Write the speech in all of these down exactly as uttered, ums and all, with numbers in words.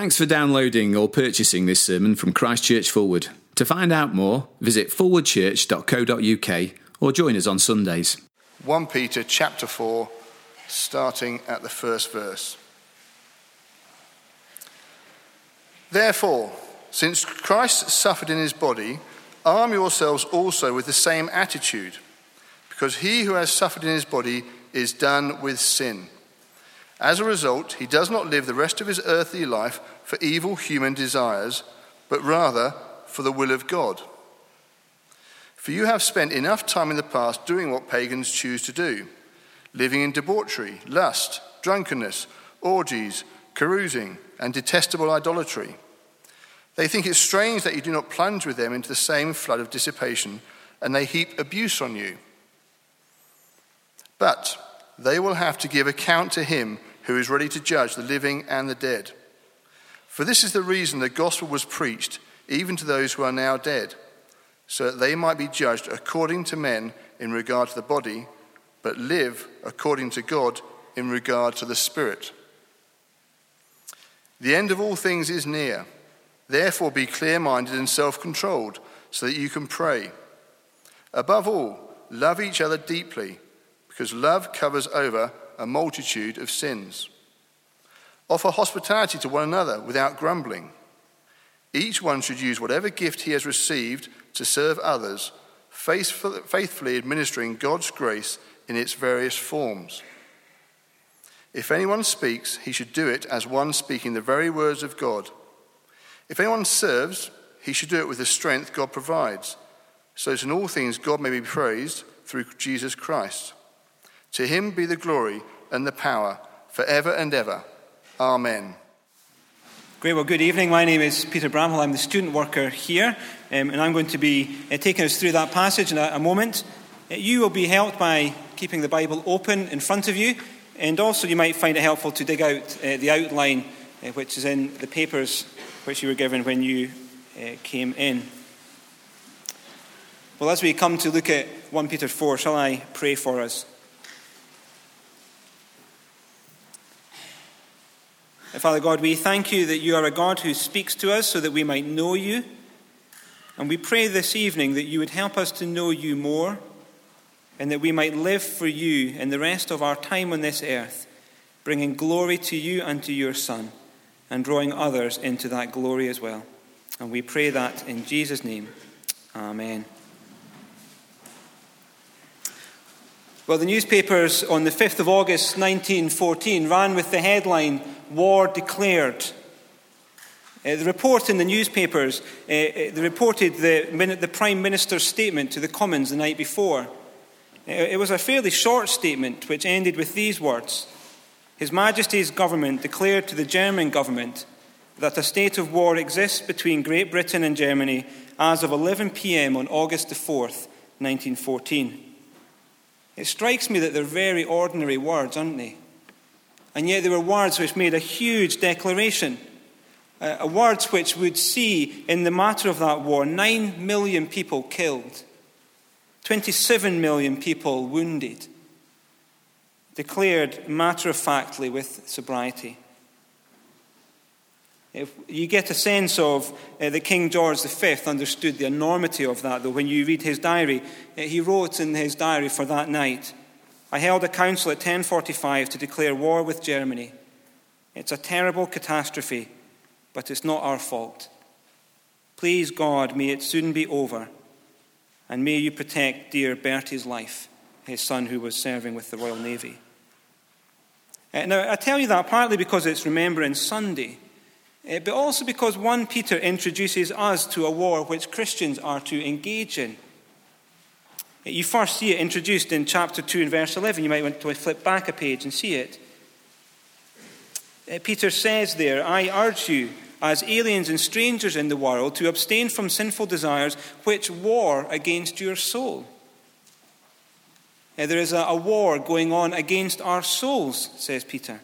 Thanks for downloading or purchasing this sermon from Christchurch Forward. To find out more, visit forward church dot co dot u k or join us on Sundays. First Peter chapter four, starting at the first verse. Therefore, since Christ suffered in his body, arm yourselves also with the same attitude, because he who has suffered in his body is done with sin. As a result, he does not live the rest of his earthly life for evil human desires, but rather for the will of God. For you have spent enough time in the past doing what pagans choose to do, living in debauchery, lust, drunkenness, orgies, carousing, and detestable idolatry. They think it strange that you do not plunge with them into the same flood of dissipation, and they heap abuse on you. But they will have to give account to him who is ready to judge the living and the dead. For this is the reason the gospel was preached, even to those who are now dead, so that they might be judged according to men in regard to the body, but live according to God in regard to the spirit. The end of all things is near. Therefore be clear-minded and self-controlled, so that you can pray. Above all, love each other deeply, because love covers over a multitude of sins. Offer hospitality to one another without grumbling. Each one should use whatever gift he has received to serve others, faithfully administering God's grace in its various forms. If anyone speaks, he should do it as one speaking the very words of God. If anyone serves, he should do it with the strength God provides, so that in all things God may be praised through Jesus Christ. To him be the glory and the power forever and ever. Amen. Great. Well, good evening. My name is Peter Bramwell. I'm the student worker here, um, and I'm going to be uh, taking us through that passage in a, a moment. Uh, you will be helped by keeping the Bible open in front of you, and also you might find it helpful to dig out uh, the outline, uh, which is in the papers which you were given when you uh, came in. Well, as we come to look at First Peter four, shall I pray for us? Father God, we thank you that you are a God who speaks to us so that we might know you. And we pray this evening that you would help us to know you more and that we might live for you in the rest of our time on this earth, bringing glory to you and to your Son and drawing others into that glory as well. And we pray that in Jesus' name. Amen. Well, the newspapers on the fifth of August nineteen fourteen ran with the headline, "War Declared." Uh, the report in the newspapers uh, uh, reported the, the Prime Minister's statement to the Commons the night before. Uh, it was a fairly short statement which ended with these words: His Majesty's government declared to the German government that a state of war exists between Great Britain and Germany as of eleven p.m. on August the fourth, nineteen fourteen. It strikes me that they're very ordinary words, aren't they? And yet there were words which made a huge declaration, uh, words which would see, in the matter of that war, nine million people killed, twenty-seven million people wounded, declared matter-of-factly with sobriety. If you get a sense of uh, that King George the Fifth understood the enormity of that, though, when you read his diary. Uh, he wrote in his diary for that night, "I held a council at ten forty-five to declare war with Germany. It's a terrible catastrophe, but it's not our fault. Please, God, may it soon be over, and may you protect dear Bertie's life," his son who was serving with the Royal Navy. Uh, now, I tell you that partly because it's Remembrance Sunday, uh, but also because First Peter introduces us to a war which Christians are to engage in. You first see it introduced in chapter two and verse eleven. You might want to flip back a page and see it. Peter says there, "I urge you, as aliens and strangers in the world, to abstain from sinful desires which war against your soul." Now, there is a, a war going on against our souls, says Peter.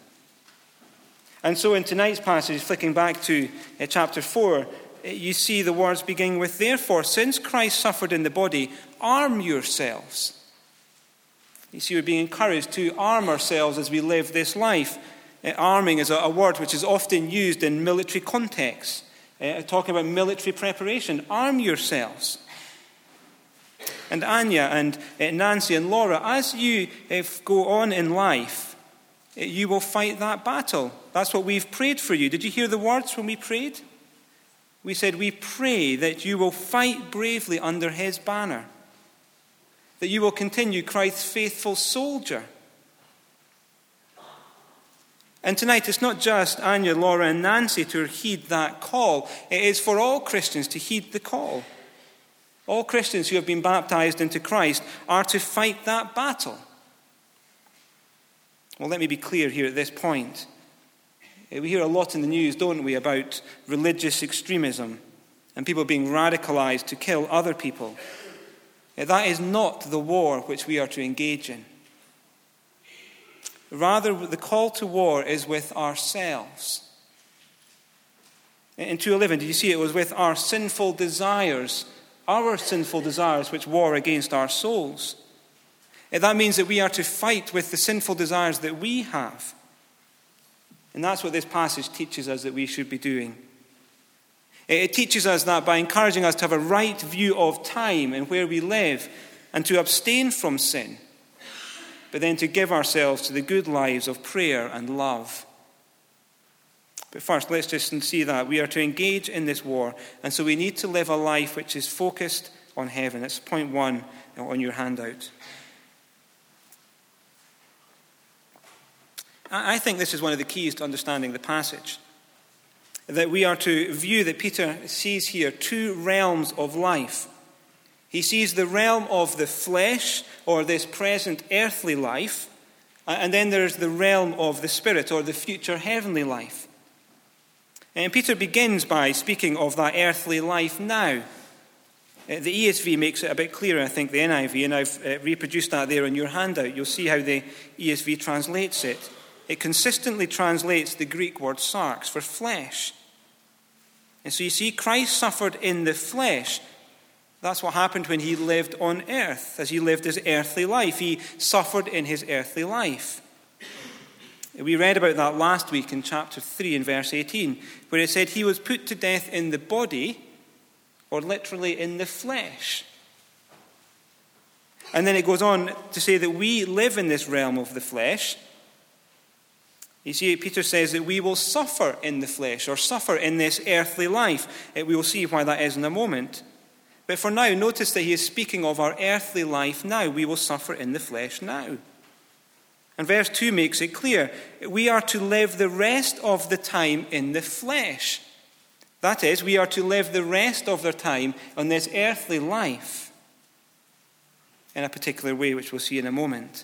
And so in tonight's passage, flicking back to uh, chapter four, you see the words beginning with, "Therefore, since Christ suffered in the body, arm yourselves." You see, we're being encouraged to arm ourselves as we live this life. uh, arming is a, a word which is often used in military contexts, uh, talking about military preparation. Arm yourselves. And Anya and uh, Nancy and Laura, as you uh, go on in life, uh, you will fight that battle. That's what we've prayed for you. Did you hear the words when we prayed? We said, we pray that you will fight bravely under his banner, that you will continue Christ's faithful soldier. And tonight, it's not just Anya, Laura, and Nancy to heed that call. It is for all Christians to heed the call. All Christians who have been baptized into Christ are to fight that battle. Well, let me be clear here at this point. We hear a lot in the news, don't we, about religious extremism and people being radicalized to kill other people. That is not the war which we are to engage in. Rather, the call to war is with ourselves. In two eleven, did you see it was with our sinful desires, our sinful desires which war against our souls? That means that we are to fight with the sinful desires that we have. And that's what this passage teaches us that we should be doing. It teaches us that by encouraging us to have a right view of time and where we live and to abstain from sin, but then to give ourselves to the good lives of prayer and love. But first, let's just see that we are to engage in this war, and so we need to live a life which is focused on heaven. That's point one on your handout. I think this is one of the keys to understanding the passage, that we are to view that Peter sees here two realms of life. He sees the realm of the flesh, or this present earthly life, and then there's the realm of the spirit, or the future heavenly life. And Peter begins by speaking of that earthly life now. The E S V makes it a bit clearer, I think, the N I V, and I've reproduced that there in your handout. You'll see how the E S V translates it. It consistently translates the Greek word sarx for flesh. And so you see, Christ suffered in the flesh. That's what happened when he lived on earth, as he lived his earthly life. He suffered in his earthly life. We read about that last week in chapter three and verse eighteen, where it said he was put to death in the body, or literally in the flesh. And then it goes on to say that we live in this realm of the flesh. You see, Peter says that we will suffer in the flesh, or suffer in this earthly life. We will see why that is in a moment. But for now, notice that he is speaking of our earthly life now. We will suffer in the flesh now. And verse two makes it clear. We are to live the rest of the time in the flesh. That is, we are to live the rest of their time on this earthly life in a particular way, which we'll see in a moment.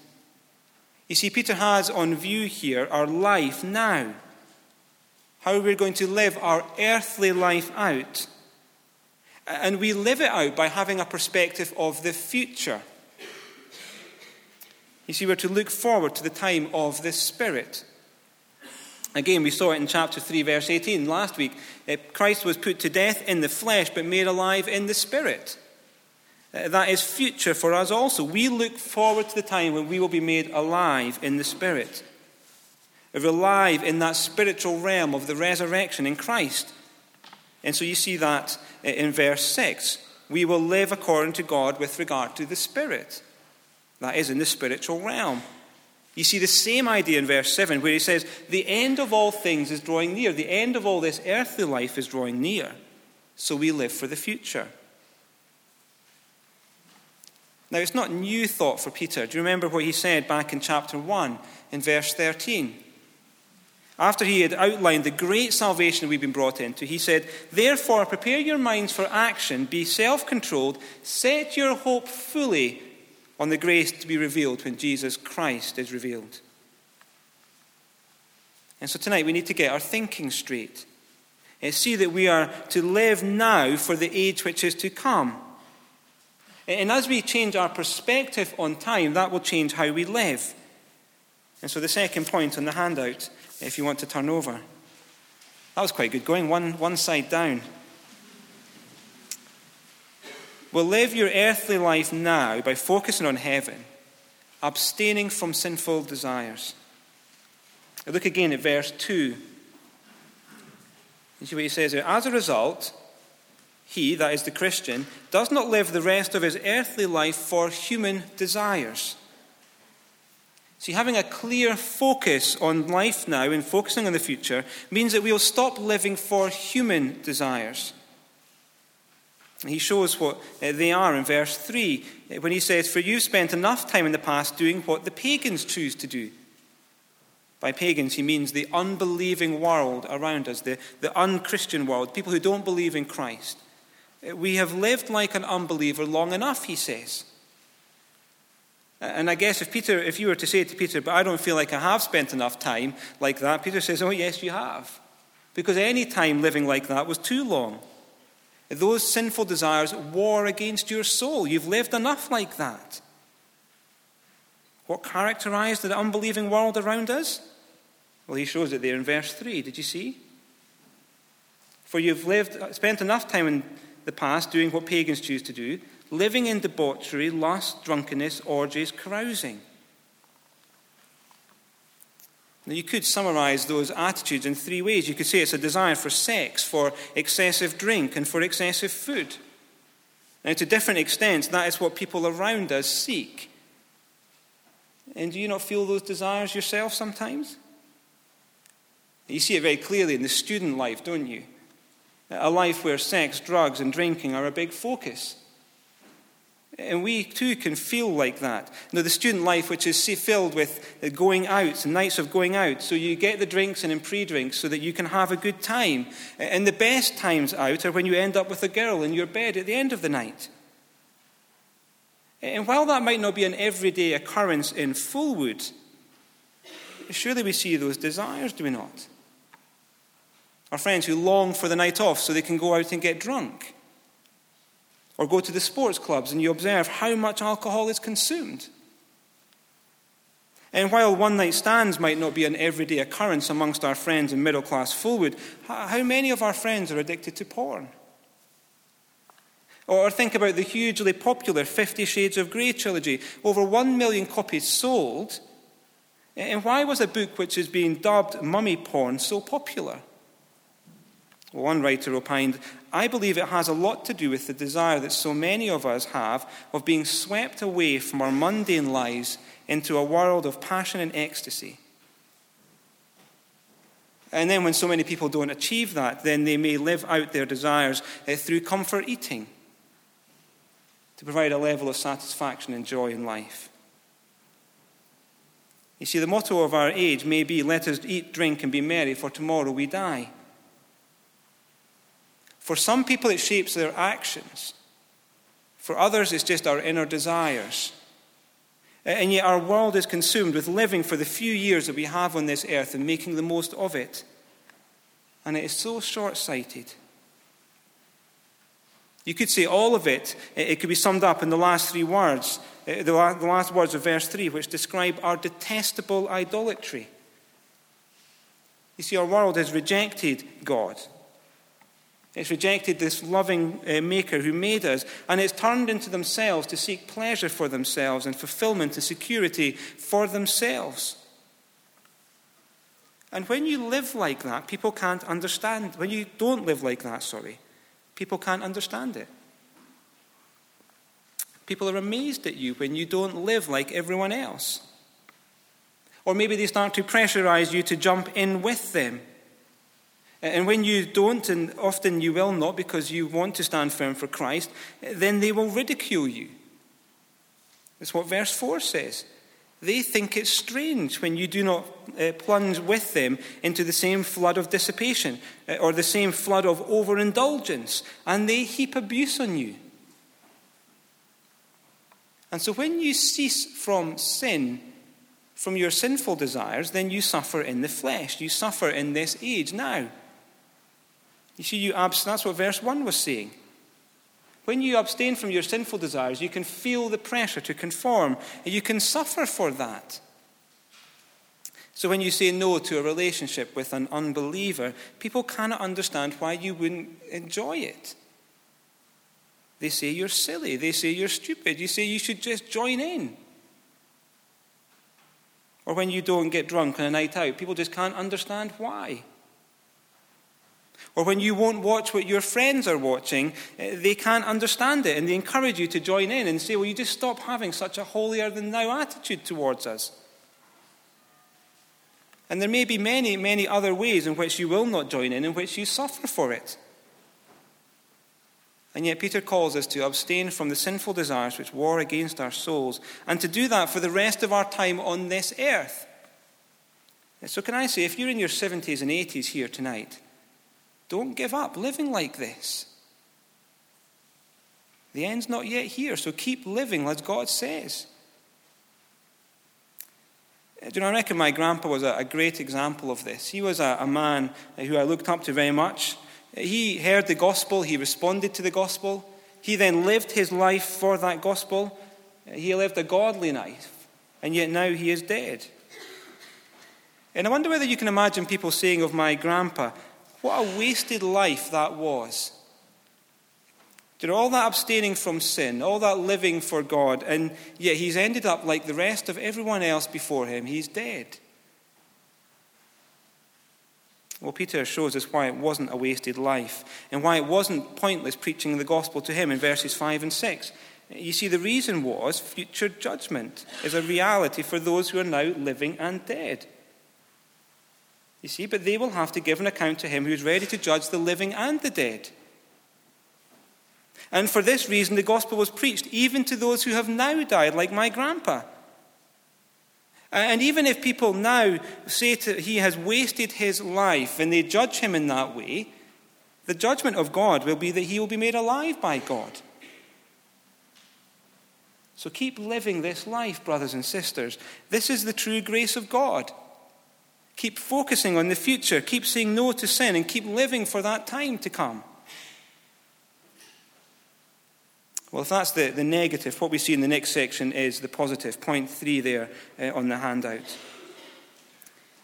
You see, Peter has on view here our life now, how we're going to live our earthly life out. And we live it out by having a perspective of the future. You see, we're to look forward to the time of the Spirit. Again, we saw it in chapter three, verse eighteen last week. Christ was put to death in the flesh, but made alive in the Spirit. That is future for us also. We look forward to the time when we will be made alive in the Spirit. We're alive in that spiritual realm of the resurrection in Christ. And so you see that in verse six. We will live according to God with regard to the Spirit. That is in the spiritual realm. You see the same idea in verse seven, where he says, the end of all things is drawing near. The end of all this earthly life is drawing near. So we live for the future. Now, it's not new thought for Peter. Do you remember what he said back in chapter one, in verse thirteen? After he had outlined the great salvation we've been brought into, he said, therefore, prepare your minds for action, be self-controlled, set your hope fully on the grace to be revealed when Jesus Christ is revealed. And so tonight we need to get our thinking straight and see that we are to live now for the age which is to come. And as we change our perspective on time, that will change how we live. And so the second point on the handout, if you want to turn over. That was quite good going, one, one side down. Well, live your earthly life now by focusing on heaven, abstaining from sinful desires. Look again at verse two. You see what he says there. As a result, he, that is the Christian, does not live the rest of his earthly life for human desires. See, having a clear focus on life now and focusing on the future means that we'll stop living for human desires. He shows what they are in verse three when he says, "For you've spent enough time in the past doing what the pagans choose to do." By pagans, he means the unbelieving world around us, the, the un-Christian world, people who don't believe in Christ. We have lived like an unbeliever long enough, he says. And I guess if Peter, if you were to say to Peter, "But I don't feel like I have spent enough time like that," Peter says, "Oh yes, you have." Because any time living like that was too long. Those sinful desires war against your soul. You've lived enough like that. What characterized the unbelieving world around us? Well, he shows it there in verse three. Did you see? "For you've lived, spent enough time in the past doing what pagans choose to do, living in debauchery, lust, drunkenness, orgies, carousing." Now, you could summarize those attitudes in three ways. You could say it's a desire for sex, for excessive drink, and for excessive food. Now, to different extents, that is what people around us seek. And do you not feel those desires yourself sometimes? You see it very clearly in the student life, don't you? A life where sex, drugs, and drinking are a big focus. And we too can feel like that. Now, the student life, which is filled with going out, nights of going out, so you get the drinks and in pre-drinks so that you can have a good time. And the best times out are when you end up with a girl in your bed at the end of the night. And while that might not be an everyday occurrence in Fulwood, surely we see those desires, do we not? Our friends who long for the night off so they can go out and get drunk. Or go to the sports clubs and you observe how much alcohol is consumed. And while one-night stands might not be an everyday occurrence amongst our friends in middle-class Fulwood, how many of our friends are addicted to porn? Or think about the hugely popular Fifty Shades of Grey trilogy. Over one million copies sold. And why was a book which is being dubbed mummy porn so popular? Well, one writer opined, "I believe it has a lot to do with the desire that so many of us have of being swept away from our mundane lives into a world of passion and ecstasy. And then when so many people don't achieve that, then they may live out their desires through comfort eating, to provide a level of satisfaction and joy in life." You see, the motto of our age may be, "Let us eat, drink, and be merry, for tomorrow we die." For some people, it shapes their actions. For others, it's just our inner desires. And yet our world is consumed with living for the few years that we have on this earth and making the most of it. And it is so short-sighted. You could say all of it, it could be summed up in the last three words, the last words of verse three, which describe our detestable idolatry. You see, our world has rejected God. It's rejected this loving uh, maker who made us, and it's turned into themselves to seek pleasure for themselves and fulfillment and security for themselves. And when you live like that, people can't understand. When you don't live like that, sorry, people can't understand it. People are amazed at you when you don't live like everyone else. Or maybe they start to pressurize you to jump in with them. And when you don't, and often you will not because you want to stand firm for Christ, then they will ridicule you. That's what verse four says. They think it's strange when you do not uh, plunge with them into the same flood of dissipation uh, or the same flood of overindulgence, and they heap abuse on you. And so when you cease from sin, from your sinful desires, then you suffer in the flesh. You suffer in this age now. You see, you abs- that's what verse one was saying. When you abstain from your sinful desires, you can feel the pressure to conform. You can suffer for that. So when you say no to a relationship with an unbeliever, people cannot understand why you wouldn't enjoy it. They say you're silly. They say you're stupid. You say you should just join in. Or when you don't get drunk on a night out, people just can't understand why. Or when you won't watch what your friends are watching, they can't understand it, and they encourage you to join in and say, well, you just stop having such a holier-than-thou attitude towards us. And there may be many, many other ways in which you will not join in, in which you suffer for it. And yet Peter calls us to abstain from the sinful desires which war against our souls, and to do that for the rest of our time on this earth. So can I say, if you're in your seventies and eighties here tonight, don't give up living like this. The end's not yet here, so keep living as God says. Do you know, I reckon my grandpa was a great example of this. He was a man who I looked up to very much. He heard the gospel, he responded to the gospel. He then lived his life for that gospel. He lived a godly life, and yet now he is dead. And I wonder whether you can imagine people saying of my grandpa, what a wasted life that was. You know, all that abstaining from sin, all that living for God, and yet he's ended up like the rest of everyone else before him. He's dead. Well, Peter shows us why it wasn't a wasted life and why it wasn't pointless preaching the gospel to him in verses five and six. You see, the reason was future judgment is a reality for those who are now living and dead. You see, but they will have to give an account to him who is ready to judge the living and the dead. And for this reason, the gospel was preached even to those who have now died, like my grandpa. And even if people now say that he has wasted his life and they judge him in that way, the judgment of God will be that he will be made alive by God. So keep living this life, brothers and sisters. This is the true grace of God. Keep focusing on the future. Keep saying no to sin and keep living for that time to come. Well, if that's the, the negative, what we see in the next section is the positive. Point three there uh, on the handout.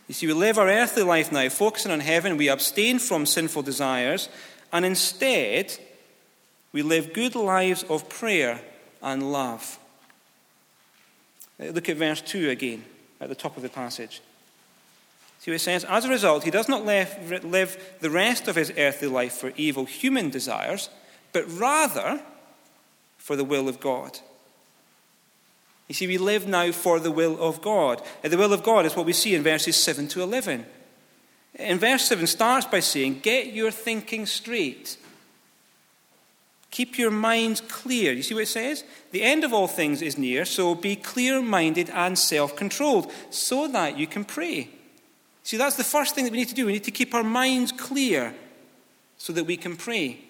You see, we live our earthly life now, focusing on heaven. We abstain from sinful desires. And instead, we live good lives of prayer and love. Look at verse two again, at the top of the passage. See what it says? As a result, he does not live, live the rest of his earthly life for evil human desires, but rather for the will of God. You see, we live now for the will of God. And the will of God is what we see in verses seven to eleven. In verse seven starts by saying, get your thinking straight. Keep your minds clear. You see what it says? The end of all things is near, so be clear-minded and self-controlled, so that you can pray. See, that's the first thing that we need to do. We need to keep our minds clear so that we can pray.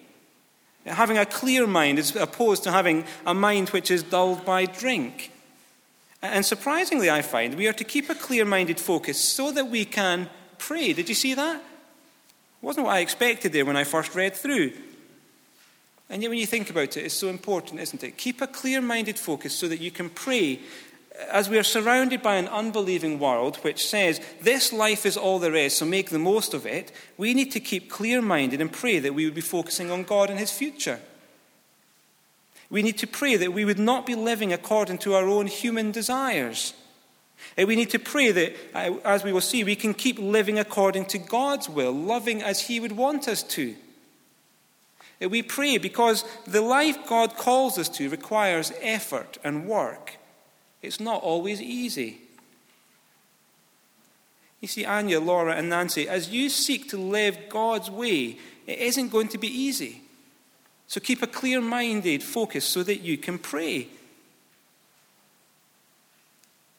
Having a clear mind is opposed to having a mind which is dulled by drink. And surprisingly, I find, we are to keep a clear-minded focus so that we can pray. Did you see that? It wasn't what I expected there when I first read through. And yet when you think about it, it's so important, isn't it? Keep a clear-minded focus so that you can pray, as we are surrounded by an unbelieving world which says, this life is all there is, so make the most of it. We need to keep clear-minded and pray that we would be focusing on God and his future. We need to pray that we would not be living according to our own human desires. And we need to pray that, as we will see, we can keep living according to God's will, loving as he would want us to. And we pray because the life God calls us to requires effort and work. It's not always easy. You see, Anya, Laura, and Nancy, as you seek to live God's way, it isn't going to be easy. So keep a clear-minded focus so that you can pray.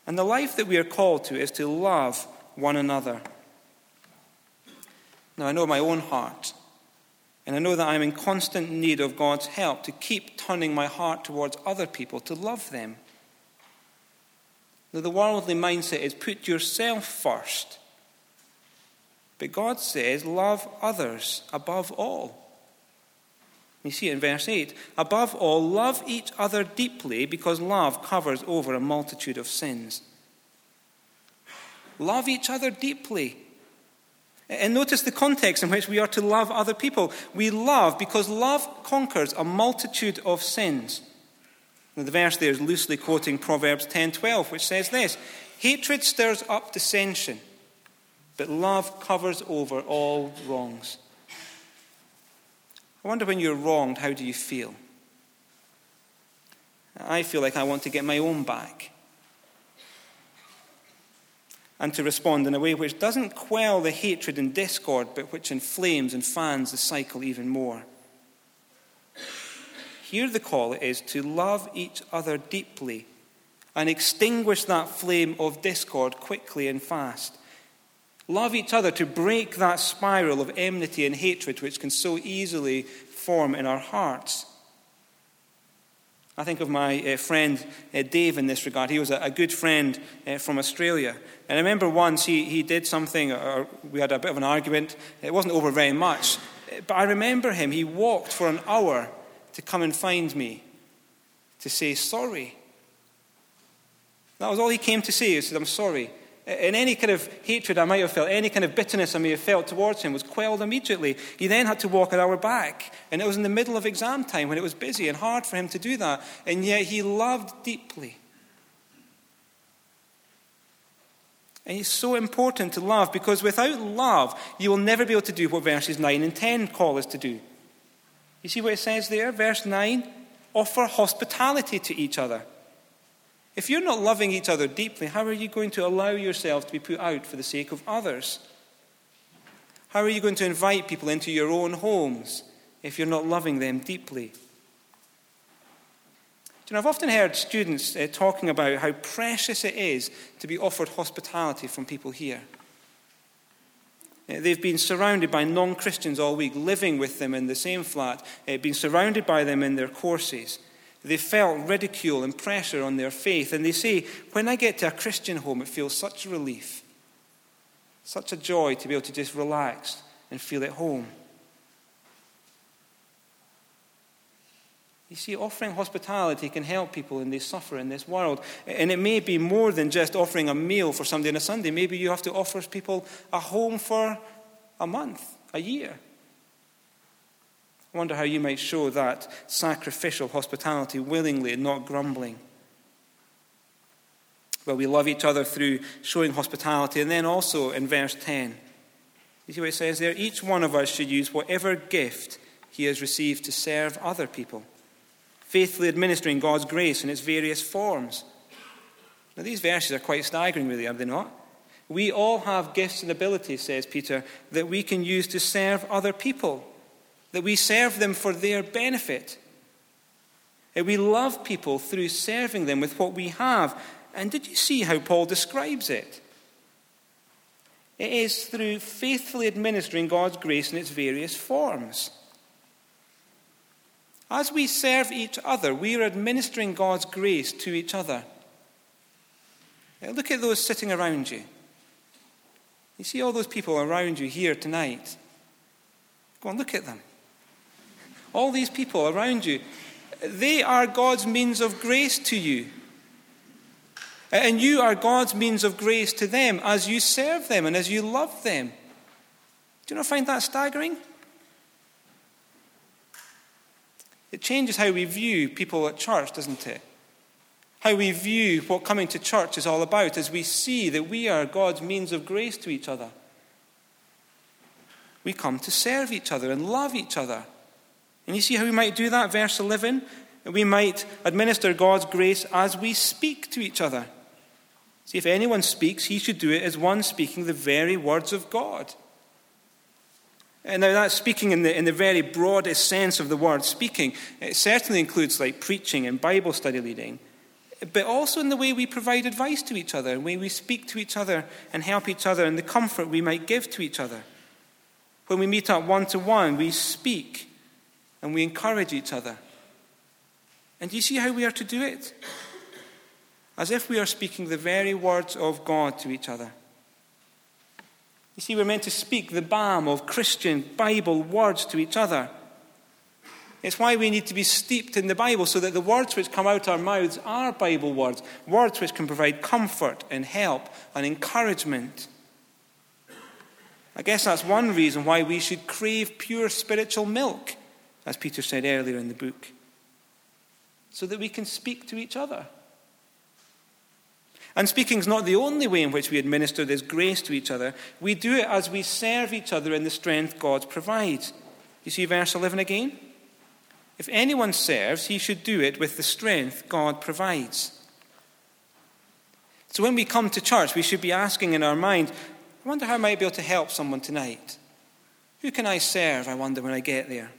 And the life that we are called to is to love one another. Now, I know my own heart, and I know that I'm in constant need of God's help to keep turning my heart towards other people, to love them. Now, the worldly mindset is put yourself first. But God says, love others above all. You see it in verse eight. Above all, love each other deeply because love covers over a multitude of sins. Love each other deeply. And notice the context in which we are to love other people. We love because love conquers a multitude of sins. The verse there is loosely quoting Proverbs ten twelve, which says this, Hatred stirs up dissension, but love covers over all wrongs. I wonder, when you're wronged, how do you feel? I feel like I want to get my own back, and to respond in a way which doesn't quell the hatred and discord, but which inflames and fans the cycle even more. Here the call is to love each other deeply and extinguish that flame of discord quickly and fast. Love each other to break that spiral of enmity and hatred which can so easily form in our hearts. I think of my uh, friend uh, Dave in this regard. He was a, a good friend uh, from Australia. And I remember once he, he did something, or we had a bit of an argument. It wasn't over very much. But I remember him. He walked for an hour to come and find me to say sorry. That was all he came to say. He said, "I'm sorry." And any kind of hatred I might have felt, any kind of bitterness I may have felt towards him was quelled immediately. He then had to walk an hour back. And it was in the middle of exam time when it was busy and hard for him to do that. And yet he loved deeply. And it's so important to love, because without love, you will never be able to do what verses nine and ten call us to do. You see what it says there? Verse nine, offer hospitality to each other. If you're not loving each other deeply, how are you going to allow yourself to be put out for the sake of others? How are you going to invite people into your own homes if you're not loving them deeply? Do you know, I've often heard students uh, talking about how precious it is to be offered hospitality from people here. Uh, they've been surrounded by non-Christians all week, living with them in the same flat, uh, been surrounded by them in their courses. They felt ridicule and pressure on their faith. And they say, when I get to a Christian home, it feels such a relief, such a joy to be able to just relax and feel at home. You see, offering hospitality can help people when they suffer in this world. And it may be more than just offering a meal for somebody on a Sunday. Maybe you have to offer people a home for a month, a year. I wonder how you might show that sacrificial hospitality willingly and not grumbling. Well, we love each other through showing hospitality. And then also in verse ten, you see what it says there? Each one of us should use whatever gift he has received to serve other people, faithfully administering God's grace in its various forms. Now, these verses are quite staggering, really, are they not? We all have gifts and abilities, says Peter, that we can use to serve other people, that we serve them for their benefit, that we love people through serving them with what we have. And did you see how Paul describes it? It is through faithfully administering God's grace in its various forms. As we serve each other, we are administering God's grace to each other. Now look at those sitting around you. You see all those people around you here tonight. Go and look at them. All these people around you, they are God's means of grace to you. And you are God's means of grace to them as you serve them and as you love them. Do you not find that staggering? It changes how we view people at church, doesn't it? How we view what coming to church is all about, as we see that we are God's means of grace to each other. We come to serve each other and love each other. And you see how we might do that? Verse eleven, we might administer God's grace as we speak to each other. See, if anyone speaks, he should do it as one speaking the very words of God. And now that's speaking in the, in the very broadest sense of the word speaking. It certainly includes like preaching and Bible study leading, but also in the way we provide advice to each other, the way we speak to each other and help each other, and the comfort we might give to each other. When we meet up one-to-one, we speak and we encourage each other. And do you see how we are to do it? As if we are speaking the very words of God to each other. You see, we're meant to speak the balm of Christian Bible words to each other. It's why we need to be steeped in the Bible, so that the words which come out our mouths are Bible words, words which can provide comfort and help and encouragement. I guess that's one reason why we should crave pure spiritual milk, as Peter said earlier in the book, so that we can speak to each other. And speaking's not the only way in which we administer this grace to each other. We do it as we serve each other in the strength God provides. You see verse eleven again? If anyone serves, he should do it with the strength God provides. So when we come to church, we should be asking in our mind, I wonder how I might be able to help someone tonight. Who can I serve, I wonder, when I get there?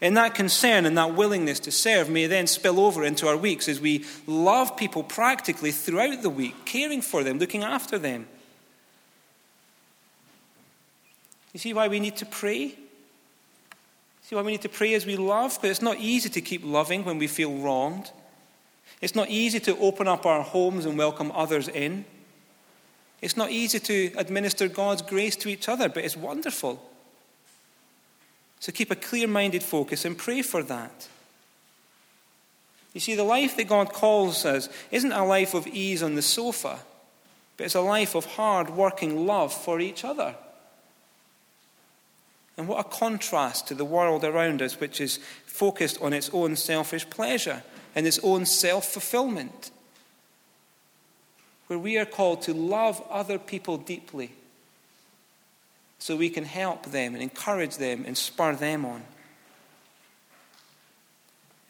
And that concern and that willingness to serve may then spill over into our weeks as we love people practically throughout the week, caring for them, looking after them. You see why we need to pray? See why we need to pray as we love? Because it's not easy to keep loving when we feel wronged. It's not easy to open up our homes and welcome others in. It's not easy to administer God's grace to each other, but it's wonderful. So keep a clear-minded focus and pray for that. You see, the life that God calls us isn't a life of ease on the sofa, but it's a life of hard-working love for each other. And what a contrast to the world around us, which is focused on its own selfish pleasure and its own self-fulfillment, where we are called to love other people deeply so we can help them and encourage them and spur them on.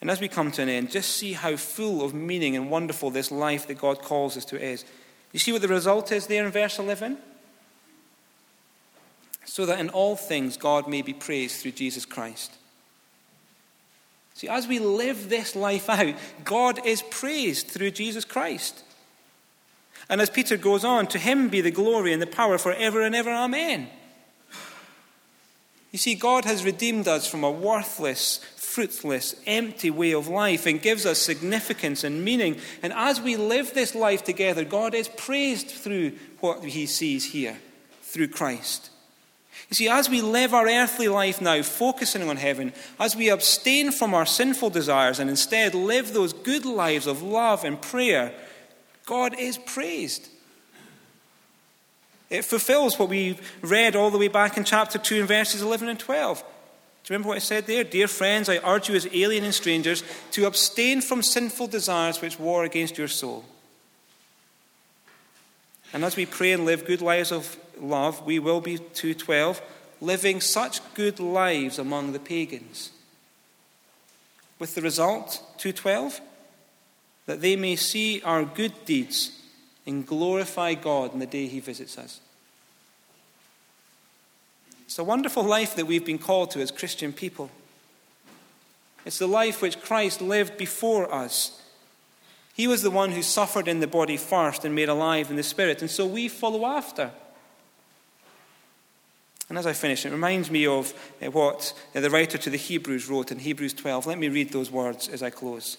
And as we come to an end, just see how full of meaning and wonderful this life that God calls us to is. You see what the result is there in verse eleven? So that in all things God may be praised through Jesus Christ. See, as we live this life out, God is praised through Jesus Christ. And as Peter goes on, to him be the glory and the power forever and ever. Amen. You see, God has redeemed us from a worthless, fruitless, empty way of life and gives us significance and meaning. And as we live this life together, God is praised through what he sees here, through Christ. You see, as we live our earthly life now, focusing on heaven, as we abstain from our sinful desires and instead live those good lives of love and prayer, God is praised. It fulfills what we read all the way back in chapter two in verses eleven and twelve. Do you remember what it said there? Dear friends, I urge you as alien and strangers to abstain from sinful desires which war against your soul. And as we pray and live good lives of love, we will be, two twelve, living such good lives among the pagans. With the result, two twelve, that they may see our good deeds and glorify God in the day he visits us. It's a wonderful life that we've been called to as Christian people. It's the life which Christ lived before us. He was the one who suffered in the body first and made alive in the spirit, and so we follow after. And as I finish, it reminds me of what the writer to the Hebrews wrote in Hebrews twelve. Let me read those words as I close.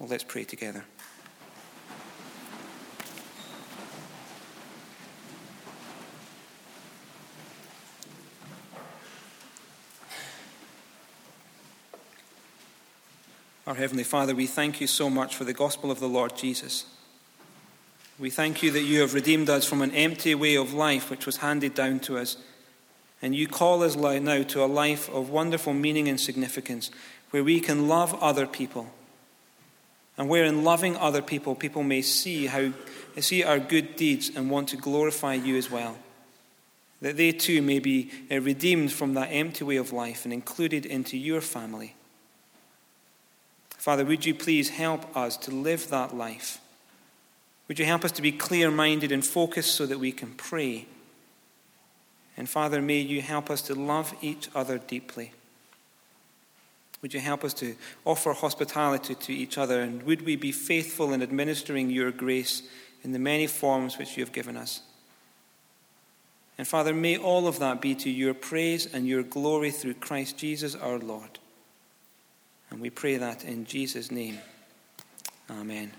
Well, let's pray together. Our Heavenly Father, we thank you so much for the gospel of the Lord Jesus. We thank you that you have redeemed us from an empty way of life which was handed down to us. And you call us now to a life of wonderful meaning and significance, where we can love other people. And where in loving other people, people may see how see our good deeds and want to glorify you as well. That they too may be redeemed from that empty way of life and included into your family. Father, would you please help us to live that life? Would you help us to be clear-minded and focused so that we can pray? And Father, may you help us to love each other deeply. Would you help us to offer hospitality to each other, and would we be faithful in administering your grace in the many forms which you have given us? And Father, may all of that be to your praise and your glory through Christ Jesus our Lord. And we pray that in Jesus' name. Amen.